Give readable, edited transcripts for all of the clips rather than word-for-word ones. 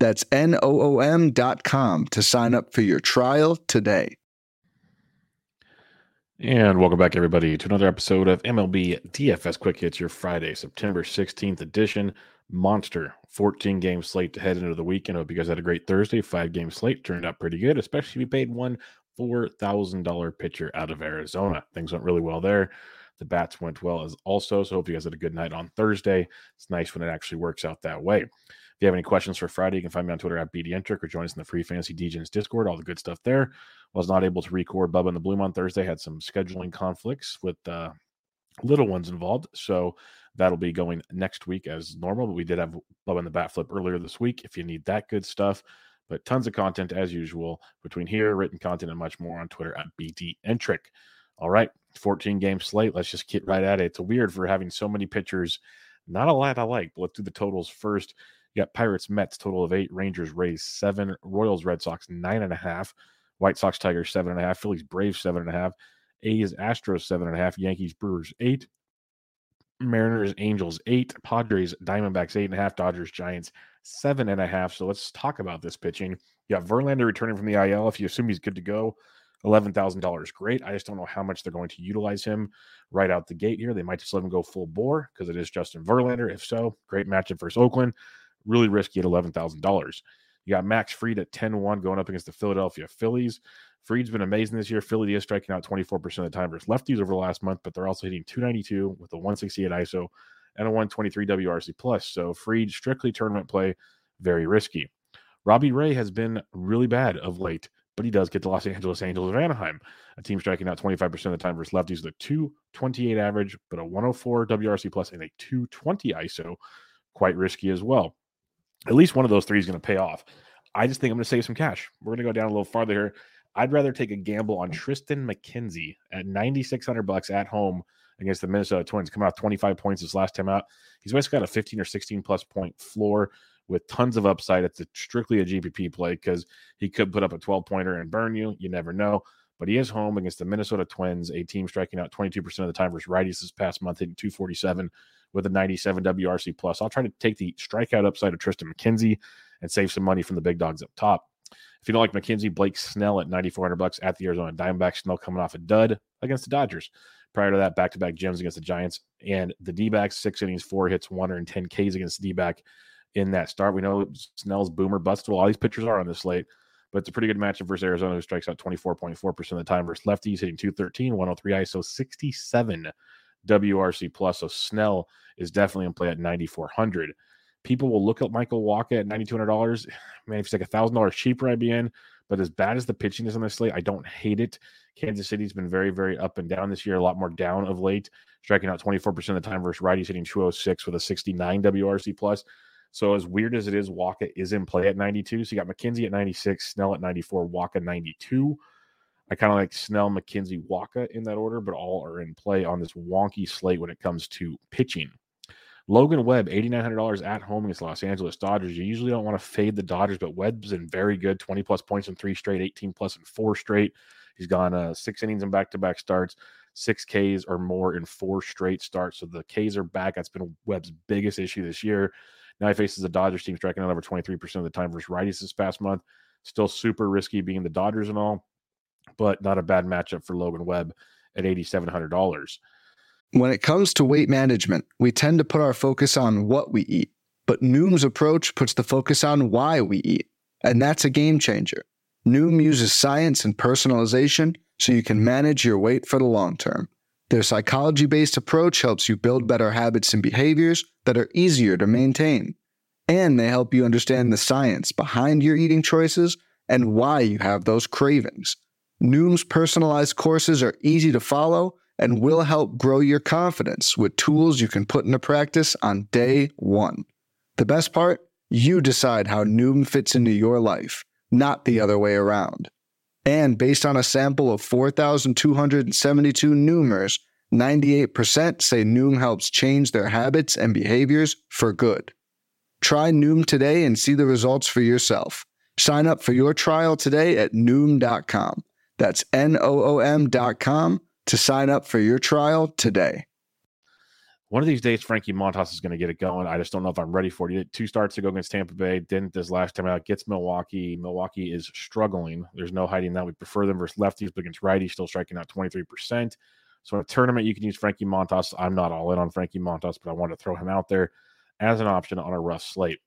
That's Noom.com to sign up for your trial today. And welcome back, everybody, to another episode of MLB DFS Quick Hits, your Friday, September 16th edition. Monster 14-game slate to head into the weekend. I hope you guys had a great Thursday. 5-game slate turned out pretty good, especially if you paid one $4,000 pitcher out of Arizona. Things went really well there. The bats went well as also, so hope you guys had a good night on Thursday. It's nice when it actually works out that way. If you have any questions for Friday, you can find me on Twitter at BDEntrick or join us in the Free Fantasy DGens Discord. All the good stuff there. Was not able to record Bubba and the Bloom on Thursday. Had some scheduling conflicts with little ones involved, so that'll be going next week as normal. But we did have Bubba and the Batflip earlier this week if you need that good stuff. But tons of content as usual between here, written content, and much more on Twitter at BDEntrick. All right, 14-game slate. Let's just get right at it. It's weird for having so many pitchers. Not a lot I like, but let's do the totals first. You got Pirates, Mets, total of 8. Rangers, Rays, 7. Royals, Red Sox, 9.5. White Sox, Tigers, 7.5. Phillies, Braves, 7.5. A's, Astros, 7.5. Yankees, Brewers, 8. Mariners, Angels, 8. Padres, Diamondbacks, 8.5. Dodgers, Giants, 7.5. So let's talk about this pitching. You have Verlander returning from the IL. If you assume he's good to go, $11,000. Great. I just don't know how much they're going to utilize him right out the gate here. They might just let him go full bore because it is Justin Verlander. If so, great matchup versus Oakland. Really risky at $11,000. You got Max Fried at 10-1 going up against the Philadelphia Phillies. Fried's been amazing this year. Philly is striking out 24% of the time versus lefties over the last month, but they're also hitting .292 with a 168 ISO and a 123 WRC+. So Fried, strictly tournament play, very risky. Robbie Ray has been really bad of late, but he does get the Los Angeles Angels of Anaheim, a team striking out 25% of the time versus lefties with a 228 average, but a 104 WRC+ and a 220 ISO. Quite risky as well. At least one of those three is going to pay off. I just think I'm going to save some cash. We're going to go down a little farther here. I'd rather take a gamble on Tristan McKenzie at $9,600 at home against the Minnesota Twins. Come out 25 points this last time out. He's basically got a 15 or 16 plus point floor with tons of upside. It's strictly a GPP play because he could put up a 12 pointer and burn you. You never know. But he is home against the Minnesota Twins, a team striking out 22% of the time versus righties this past month, hitting .247 with a 97 WRC+. I'll try to take the strikeout upside of Tristan McKenzie and save some money from the big dogs up top. If you don't like McKenzie, Blake Snell at $9,400 at the Arizona Diamondbacks. Snell coming off a dud against the Dodgers. Prior to that, back-to-back gems against the Giants and the D-backs. 6 innings, 4 hits, 110 Ks against the D-back in that start. We know Snell's boomer bust. Well, all these pitchers are on this slate, but it's a pretty good matchup versus Arizona, who strikes out 24.4% of the time versus lefties, hitting .213, 103 ISO, 67 WRC+. So Snell is definitely in play at $9,400. People will look at Michael Waka at $9,200. Man, if he's like $1,000 cheaper, I'd be in. But as bad as the pitching is on this slate, I don't hate it. Kansas City's been very, very up and down this year, a lot more down of late, striking out 24% of the time versus righties, hitting .206 with a 69 WRC+. So as weird as it is, Waka is in play at 92. So you got McKenzie at 96, Snell at 94, Waka 92. I kind of like Snell, McKenzie, Waka in that order, but all are in play on this wonky slate when it comes to pitching. Logan Webb, $8,900 at home against Los Angeles Dodgers. You usually don't want to fade the Dodgers, but Webb's in very good, 20-plus points in 3 straight, 18-plus in 4 straight. He's gone 6 innings in back-to-back starts, 6 Ks or more in 4 straight starts. So the Ks are back. That's been Webb's biggest issue this year. Now he faces the Dodgers team striking out over 23% of the time versus righties this past month. Still super risky being the Dodgers and all, but not a bad matchup for Logan Webb at $8,700. When it comes to weight management, we tend to put our focus on what we eat, but Noom's approach puts the focus on why we eat, and that's a game changer. Noom uses science and personalization so you can manage your weight for the long term. Their psychology-based approach helps you build better habits and behaviors that are easier to maintain, and they help you understand the science behind your eating choices and why you have those cravings. Noom's personalized courses are easy to follow and will help grow your confidence with tools you can put into practice on day one. The best part? You decide how Noom fits into your life, not the other way around. And based on a sample of 4,272 Noomers, 98% say Noom helps change their habits and behaviors for good. Try Noom today and see the results for yourself. Sign up for your trial today at Noom.com. That's Noom.com to sign up for your trial today. One of these days, Frankie Montas is going to get it going. I just don't know if I'm ready for it. He did 2 starts to go against Tampa Bay. Didn't this last time out. Gets Milwaukee. Milwaukee is struggling. There's no hiding that. We prefer them versus lefties, but against righties, still striking out 23%. So in a tournament, you can use Frankie Montas. I'm not all in on Frankie Montas, but I wanted to throw him out there as an option on a rough slate.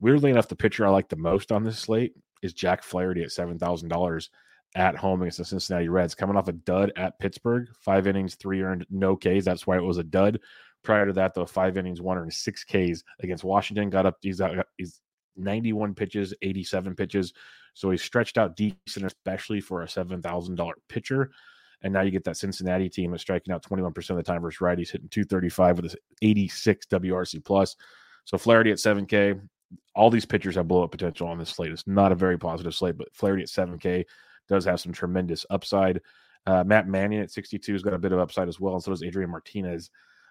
Weirdly enough, the pitcher I like the most on this slate is Jack Flaherty at $7,000 at home against the Cincinnati Reds, coming off a dud at Pittsburgh, 5 innings, 3 earned, no Ks. That's why it was a dud. Prior to that, though, 5 innings, 1 earned, 6 Ks against Washington. He's 91 pitches, 87 pitches. So he stretched out decent, especially for a $7,000 pitcher. And now you get that Cincinnati team that's striking out 21% of the time versus righties, hitting 235 with this 86 WRC plus. So Flaherty at 7K. All these pitchers have blow-up potential on this slate. It's not a very positive slate, but Flaherty at 7K does have some tremendous upside. Matt Mannion at 62 has got a bit of upside as well, and so does Adrian Martinez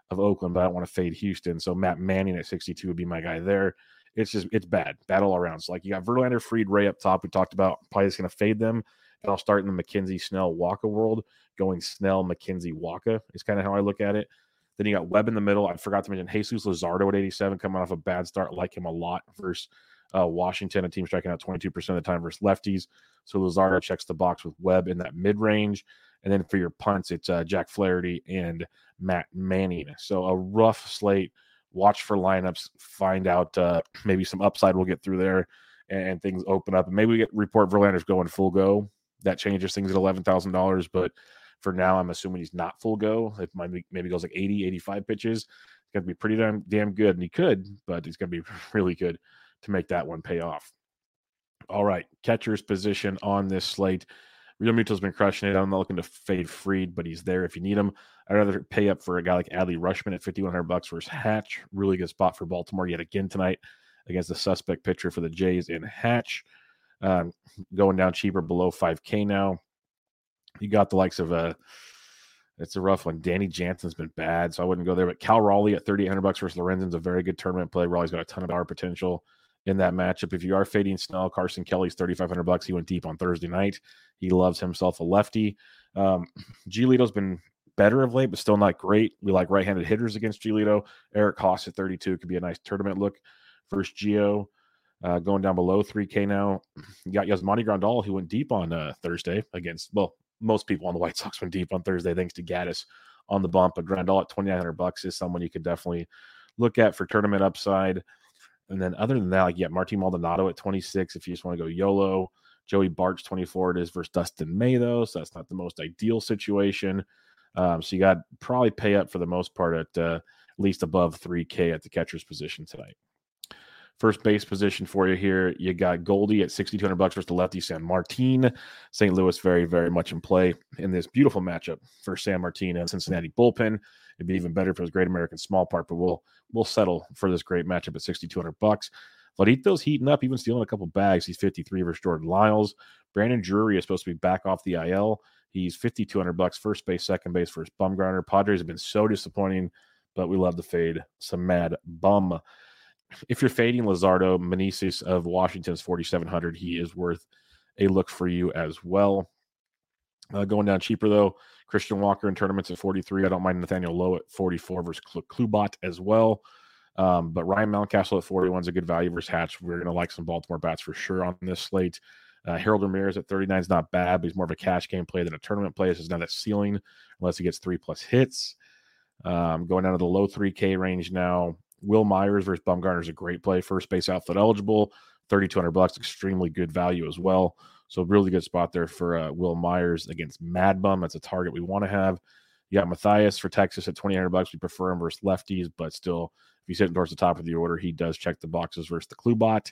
of Oakland, but I don't want to fade Houston, so Matt Mannion at 62 would be my guy there. It's bad all around. So like you got Verlander, Fried, Ray up top. We talked about probably just going to fade them, and I'll start in the McKenzie, Snell, Waka world. Going Snell, McKenzie, Waka is kind of how I look at it. Then you got Webb in the middle. I forgot to mention Jesús Luzardo at 87, coming off a bad start. Like him a lot versus Washington, a team striking out 22% of the time versus lefties. So Luzardo checks the box with Webb in that mid-range. And then for your punts, it's Jack Flaherty and Matt Manning. So a rough slate. Watch for lineups. Find out maybe some upside we'll get through there and things open up. And maybe we get report Verlander's going full go. That changes things at $11,000, but for now, I'm assuming he's not full go. If maybe goes like 80, 85 pitches, it's going to be pretty damn good. And he could, but he's going to be really good to make that one pay off. All right, catcher's position on this slate. Real Muto's been crushing it. I'm not looking to fade Fried, but he's there if you need him. I'd rather pay up for a guy like Adley Rutschman at $5,100 versus Hatch. Really good spot for Baltimore yet again tonight against the suspect pitcher for the Jays in Hatch. Going down cheaper below 5K now. You got the likes of it's a rough one. Danny Jansen's been bad, so I wouldn't go there. But Cal Raleigh at $3,800 versus Lorenzen's a very good tournament play. Raleigh's got a ton of power potential in that matchup. If you are fading Snell, Carson Kelly's $3,500. He went deep on Thursday night. He loves himself a lefty. Giolito's been better of late, but still not great. We like right-handed hitters against Giolito. Eric Haas at 32 could be a nice tournament look versus Gio. Going down below 3K now. You got Yasmani Grandal, who went deep on Thursday against, well, most people on the White Sox went deep on Thursday, thanks to Gaddis on the bump. But Grandal at $2,900 is someone you could definitely look at for tournament upside. And then other than that, like, yeah, Martín Maldonado at 26 if you just want to go YOLO. Joey Bart's 24 it is versus Dustin May, though, so that's not the most ideal situation. So you got probably pay up for the most part at least above 3K at the catcher's position tonight. First base position for you here. You got Goldie at $6,200 versus the lefty San Martin. St. Louis very, very much in play in this beautiful matchup for San Martin and Cincinnati bullpen. It'd be even better if it was Great American small part, but we'll settle for this great matchup at $6,200. Vladito's heating up, even stealing a couple bags. He's 53 versus Jordan Lyles. Brandon Drury is supposed to be back off the IL. He's $5,200. First base, second base versus Bumgarner. Padres have been so disappointing, but we love to fade some mad bum. If you're fading Luzardo, Meneses of Washington's $4,700. He is worth a look for you as well. Going down cheaper, though, Christian Walker in tournaments at 43. I don't mind Nathaniel Lowe at 44 versus Klubot as well. But Ryan Mountcastle at 41 is a good value versus Hatch. We're going to like some Baltimore bats for sure on this slate. Harold Ramirez at 39 is not bad, but he's more of a cash game play than a tournament play. This is not a ceiling unless he gets 3+ hits. Going down to the low 3K range now. Will Myers versus Bumgarner is a great play. First base outfield eligible, $3,200, extremely good value as well. So really good spot there for Will Myers against Mad Bum. That's a target we want to have. You got Matthias for Texas at $2,800. We prefer him versus lefties, but still, if he's hitting towards the top of the order, he does check the boxes versus the Klubot.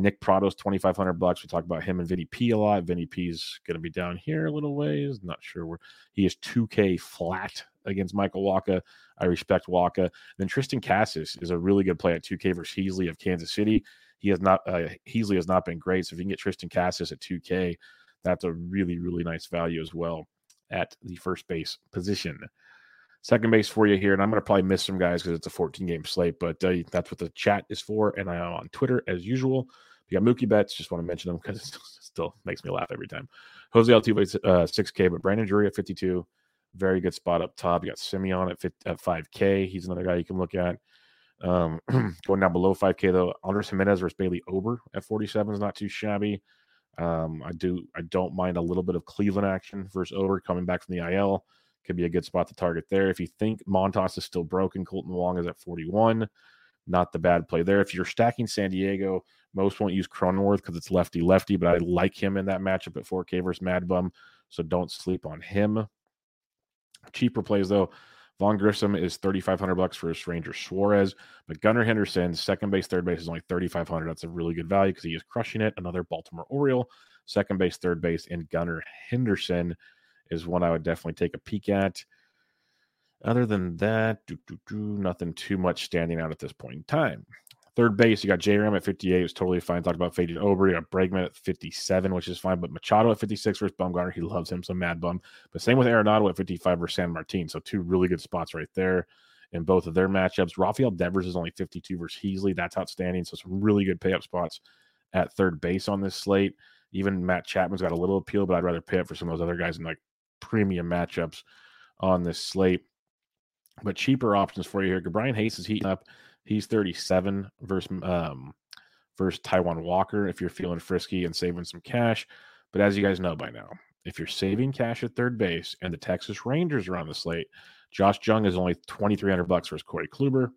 Nick Prado's $2,500. We talk about him and Vinny P a lot. Vinny P's going to be down here a little ways. Not sure where he is. 2K flat against Michael Waka. I respect Waka. Then Tristan Casas is a really good play at 2K versus Heasley of Kansas City. He has not, Heasley has not been great. So if you can get Tristan Casas at $2K, that's a really, really nice value as well at the first base position. Second base for you here, and I'm going to probably miss some guys because it's a 14-game slate, but that's what the chat is for, and I am on Twitter as usual. You got Mookie Betts, just want to mention him because it still makes me laugh every time. Jose Altuve, 6K, but Brandon Drury at 52, very good spot up top. You got Simeon at 5K. He's another guy you can look at. Going down below 5K, though, Andres Jimenez versus Bailey Ober at 47 is not too shabby. I don't mind a little bit of Cleveland action versus Ober coming back from the IL. Could be a good spot to target there. If you think Montas is still broken, Colton Wong is at 41. Not the bad play there. If you're stacking San Diego, most won't use Cronenworth because it's lefty-lefty, but I like him in that matchup at 4K versus Mad Bum, so don't sleep on him. Cheaper plays, though. Vaughn Grissom is $3,500 for his Ranger Suarez, but Gunnar Henderson, second base, third base is only $3,500. That's a really good value because he is crushing it. Another Baltimore Oriole, second base, third base, and Gunnar Henderson is one I would definitely take a peek at. Other than that, nothing too much standing out at this point in time. Third base, you got J-Ram at 58. It's totally fine. Talk about fading Ober. You got Bregman at 57, which is fine. But Machado at 56 versus Bumgarner. He loves him, so Mad Bum. But same with Arenado at 55 versus San Martin. So two really good spots right there in both of their matchups. Rafael Devers is only 52 versus Heasley. That's outstanding. So some really good pay-up spots at third base on this slate. Even Matt Chapman's got a little appeal, but I'd rather pay up for some of those other guys in like premium matchups on this slate. But cheaper options for you here. Ke'Bryan Hayes is heating up. He's 37 versus Taiwan Walker if you're feeling frisky and saving some cash. But as you guys know by now, if you're saving cash at third base and the Texas Rangers are on the slate, Josh Jung is only $2,300 versus Corey Kluber.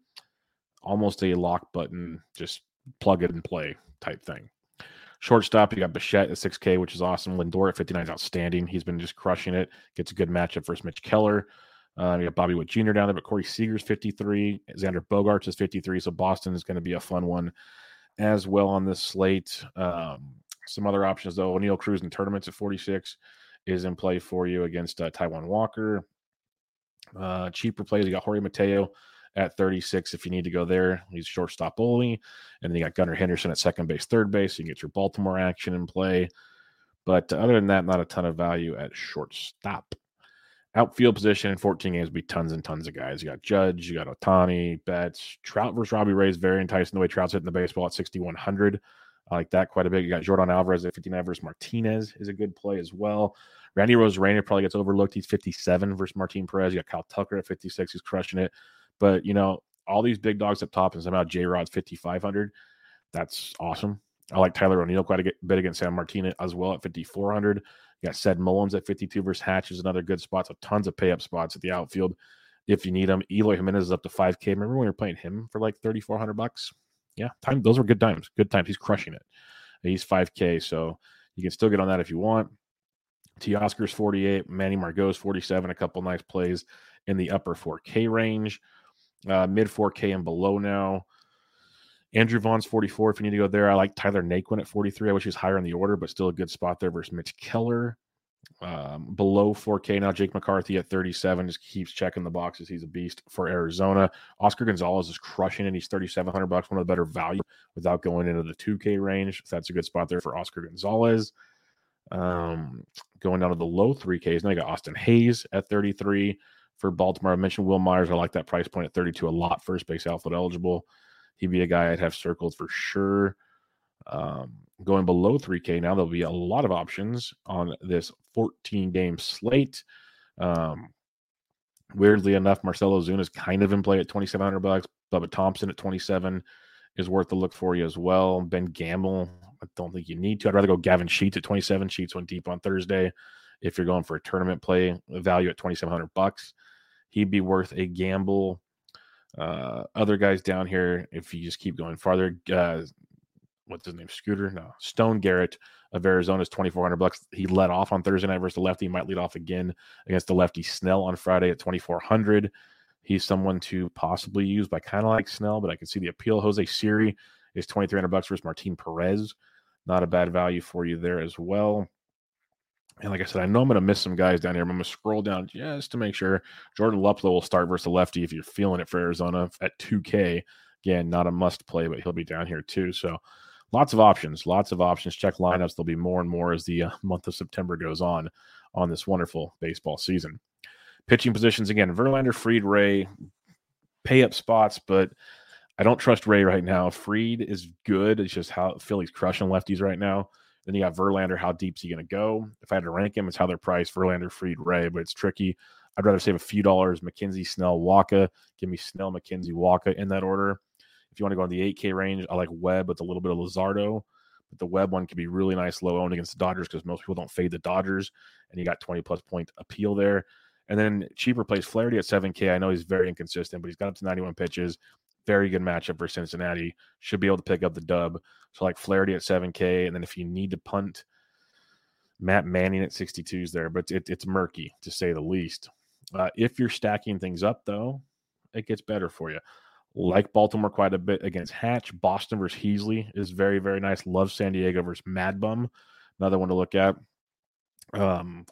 Almost a lock button, just plug it and play type thing. Shortstop, you got Bichette at 6K, which is awesome. Lindor at 59 is outstanding. He's been just crushing it. Gets a good matchup versus Mitch Keller. You got Bobby Wood Jr. down there, but Corey Seager's 53. Xander Bogaerts is 53, so Boston is going to be a fun one as well on this slate. Some other options, though. O'Neill Cruz in tournaments at 46 is in play for you against Taiwan Walker. Cheaper plays, you got Jorge Mateo at 36 if you need to go there. He's shortstop only. And then you got Gunnar Henderson at second base, third base. So you can get your Baltimore action in play. But other than that, not a ton of value at shortstop. Outfield position in 14 games would be tons and tons of guys. You got Judge, you got Ohtani, Betts, Trout versus Robbie Ray is very enticing. The way Trout's hitting the baseball at 6,100. I like that quite a bit. You got Jordan Alvarez at 59 versus Martinez is a good play as well. Randy Rosarena probably gets overlooked. He's 57 versus Martin Perez. You got Kyle Tucker at 56. He's crushing it. But, you know, all these big dogs up top and somehow J-Rod's 5,500. That's awesome. I like Tyler O'Neill quite a bit against San Martin as well at 5,400. You got Ced Mullins at 52 versus Hatch is another good spot. So tons of pay-up spots at the outfield if you need them. Eloy Jimenez is up to 5K. Remember when we were playing him for like $3,400? Yeah, those were good times. Good times. He's crushing it. He's 5K, so you can still get on that if you want. Teoscar's 48. Manny Margot's 47. A couple nice plays in the upper 4K range. Mid 4K and below now. Andrew Vaughn's 44 if you need to go there. I like Tyler Naquin at 43. I wish he was higher in the order, but still a good spot there versus Mitch Keller. Below 4K now, Jake McCarthy at 37 just keeps checking the boxes. He's a beast for Arizona. Oscar Gonzalez is crushing it. He's $3,700, one of the better value without going into the 2K range. So that's a good spot there for Oscar Gonzalez. Going down to the low 3Ks, now you got Austin Hayes at 33 for Baltimore. I mentioned Will Myers. I like that price point at 32 a lot. First base outfield eligible. He'd be a guy I'd have circled for sure. Going below 3K now, there'll be a lot of options on this 14-game slate. Weirdly enough, Marcell Ozuna is kind of in play at $2,700. Bubba Thompson at 27 is worth a look for you as well. Ben Gamble, I don't think you need to. I'd rather go Gavin Sheets at 27. Sheets went deep on Thursday. If you're going for a tournament play, value at $2,700. He'd be worth a gamble. Other guys down here, if you just keep going farther, what's his name? Stone Garrett of Arizona is $2,400. He led off on Thursday night versus the lefty. He might lead off again against the lefty Snell on Friday at $2,400. He's someone to possibly use, but I kind of like Snell, but I can see the appeal. Jose Siri is $2,300 versus Martin Perez. Not a bad value for you there as well. And like I said, I know I'm going to miss some guys down here. I'm going to scroll down just to make sure. Jordan Luplow will start versus the lefty if you're feeling it for Arizona at 2K. Again, not a must play, but he'll be down here too. So lots of options, lots of options. Check lineups. There'll be more and more as the month of September goes on this wonderful baseball season. Pitching positions again, Verlander, Fried, Ray, pay up spots, but I don't trust Ray right now. Fried is good. It's just how Philly's crushing lefties right now. Then you got Verlander. How deep's he going to go? If I had to rank him, it's how they're priced. Verlander, Fried, Ray, but it's tricky. I'd rather save a few dollars. McKenzie, Snell, Waka. Give me Snell, McKenzie, Waka in that order. If you want to go in the 8K range, I like Webb with a little bit of Luzardo. But the Webb one could be really nice low owned against the Dodgers because most people don't fade the Dodgers. And you got 20-plus point appeal there. And then cheaper plays Flaherty at 7K. I know he's very inconsistent, but he's got up to 91 pitches. Very good matchup for Cincinnati. Should be able to pick up the dub. So like Flaherty at 7K. And then if you need to punt, Matt Mannion at 62 is there. But it's murky, to say the least. If you're stacking things up, though, it gets better for you. Like Baltimore quite a bit against Hatch. Boston versus Heasley is very, very nice. Love San Diego versus Mad Bum. Another one to look at. You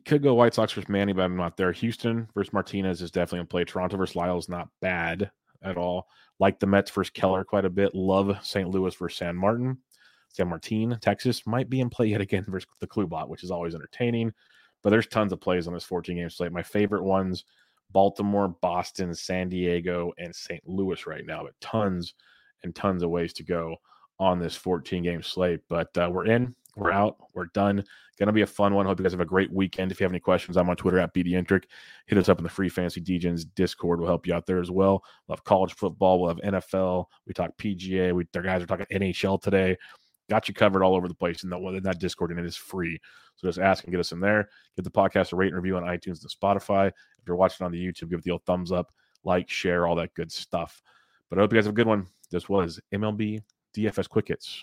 could go White Sox versus Manny, but I'm not there. Houston versus Martinez is definitely in play. Toronto versus Lyle is not bad at all. Like the Mets versus Keller quite a bit. Love St. Louis versus San Martin. San Martin, Texas might be in play yet again versus the Klubot, which is always entertaining. But there's tons of plays on this 14-game slate. My favorite ones, Baltimore, Boston, San Diego, and St. Louis right now. But tons and tons of ways to go on this 14-game slate. But we're in, we're out, we're done. Going to be a fun one. Hope you guys have a great weekend. If you have any questions, I'm on Twitter at BDEntrick. Hit us up in the Free Fantasy DGens Discord. We'll help you out there as well. We'll have college football. We'll have NFL. We talk PGA. Our guys are talking NHL today. Got you covered all over the place in that Discord, and it is free. So just ask and get us in there. Give the podcast a rate and review on iTunes and Spotify. If you're watching on the YouTube, give it the old thumbs up, like, share, all that good stuff. But I hope you guys have a good one. This was MLB DFS Quick Hits,